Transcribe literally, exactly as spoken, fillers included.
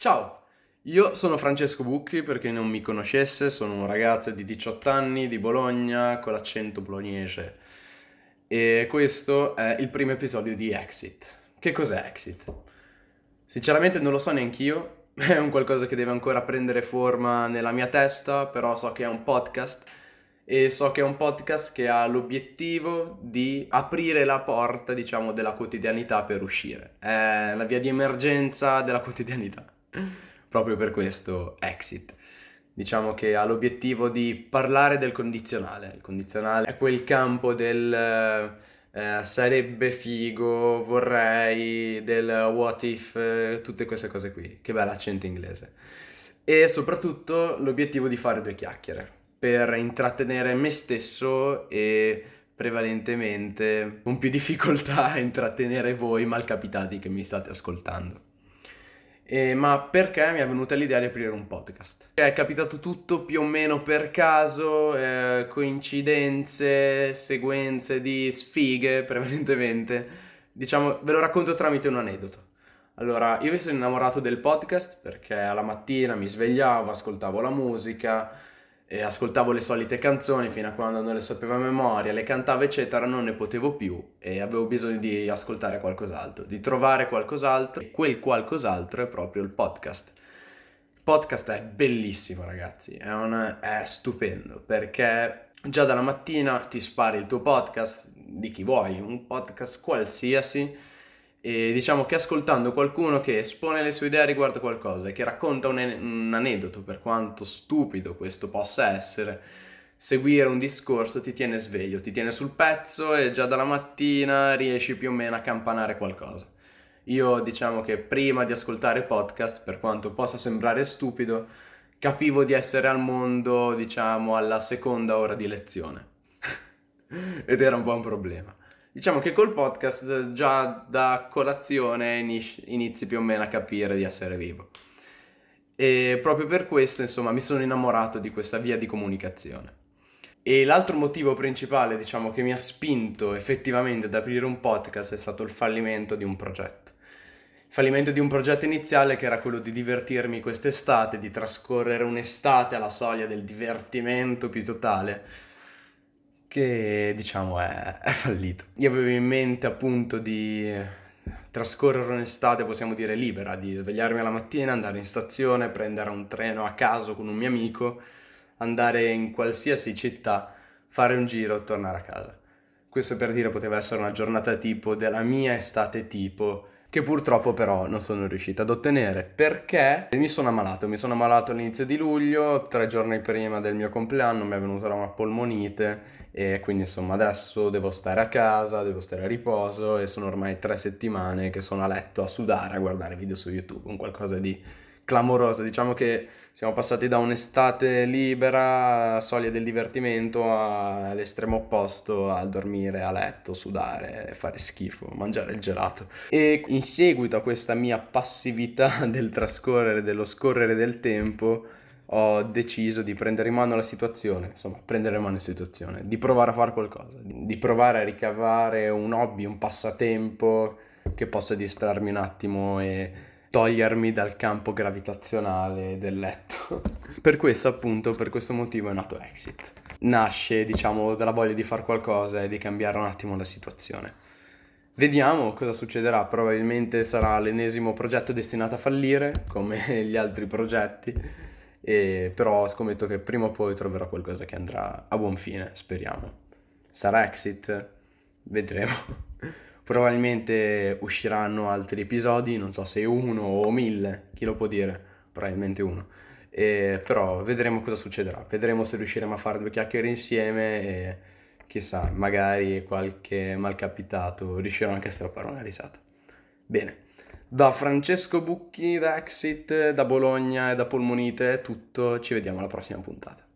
Ciao, io sono Francesco Bucchi, per chi non mi conoscesse, sono un ragazzo di diciotto anni di Bologna con l'accento bolognese e questo è il primo episodio di Exit. Che cos'è Exit? Sinceramente non lo so neanch'io, è un qualcosa che deve ancora prendere forma nella mia testa, però so che è un podcast e so che è un podcast che ha l'obiettivo di aprire la porta, diciamo, della quotidianità per uscire. È la via di emergenza della quotidianità. Proprio per questo Exit, diciamo che ha l'obiettivo di parlare del condizionale. Il condizionale è quel campo del eh, sarebbe figo, vorrei, del what if, eh, tutte queste cose qui. Che bella accento inglese. E soprattutto l'obiettivo di fare due chiacchiere per intrattenere me stesso e prevalentemente con più difficoltà a intrattenere voi malcapitati che mi state ascoltando. Eh, ma perché mi è venuta l'idea di aprire un podcast? È capitato tutto più o meno per caso, eh, coincidenze, sequenze di sfighe prevalentemente. Diciamo, ve lo racconto tramite un aneddoto. Allora, io mi sono innamorato del podcast perché alla mattina mi svegliavo, ascoltavo la musica e ascoltavo le solite canzoni fino a quando non le sapevo a memoria, le cantavo eccetera, non ne potevo più e avevo bisogno di ascoltare qualcos'altro, di trovare qualcos'altro, e quel qualcos'altro è proprio il podcast. Il podcast è bellissimo, ragazzi, è, un, è stupendo perché già dalla mattina ti spari il tuo podcast di chi vuoi, un podcast qualsiasi, e diciamo che ascoltando qualcuno che espone le sue idee riguardo qualcosa e che racconta un, un aneddoto, per quanto stupido questo possa essere, seguire un discorso ti tiene sveglio, ti tiene sul pezzo e già dalla mattina riesci più o meno a campanare qualcosa. Io diciamo che prima di ascoltare podcast, per quanto possa sembrare stupido, capivo di essere al mondo, diciamo, alla seconda ora di lezione ed era un po' un problema. Diciamo che col podcast già da colazione inizi più o meno a capire di essere vivo. E proprio per questo, insomma, mi sono innamorato di questa via di comunicazione. E l'altro motivo principale, diciamo, che mi ha spinto effettivamente ad aprire un podcast è stato il fallimento di un progetto. Il fallimento di un progetto iniziale che era quello di divertirmi quest'estate, di trascorrere un'estate alla soglia del divertimento più totale, che diciamo è, è fallito. Io avevo in mente appunto di trascorrere un'estate, possiamo dire, libera, di svegliarmi alla mattina, andare in stazione, prendere un treno a caso con un mio amico, andare in qualsiasi città, fare un giro, tornare a casa. Questo, per dire, poteva essere una giornata tipo della mia estate tipo, che purtroppo però non sono riuscito ad ottenere perché mi sono ammalato. Mi sono ammalato all'inizio di luglio, tre giorni prima del mio compleanno mi è venuta una polmonite e quindi insomma adesso devo stare a casa, devo stare a riposo e sono ormai tre settimane che sono a letto a sudare, a guardare video su YouTube, un qualcosa di clamoroso. Diciamo che siamo passati da un'estate libera, soglia del divertimento, all'estremo opposto, a dormire a letto, sudare, fare schifo, mangiare il gelato. E in seguito a questa mia passività del trascorrere, dello scorrere del tempo, ho deciso di prendere in mano la situazione, insomma, prendere in mano la situazione, di provare a fare qualcosa, di provare a ricavare un hobby, un passatempo che possa distrarmi un attimo e togliermi dal campo gravitazionale del letto. Per questo, appunto, per questo motivo è nato Exit. Nasce, diciamo, dalla voglia di far qualcosa e di cambiare un attimo la situazione. Vediamo cosa succederà, probabilmente sarà l'ennesimo progetto destinato a fallire, come gli altri progetti, e però scommetto che prima o poi troverò qualcosa che andrà a buon fine, speriamo. Sarà Exit? Vedremo. Probabilmente usciranno altri episodi, non so se uno o mille, chi lo può dire, probabilmente uno. E però vedremo cosa succederà, vedremo se riusciremo a fare due chiacchiere insieme e chissà, magari qualche malcapitato riuscirò anche a strappare una risata. Bene, da Francesco Bucchi, da Exit, da Bologna e da polmonite è tutto, ci vediamo alla prossima puntata.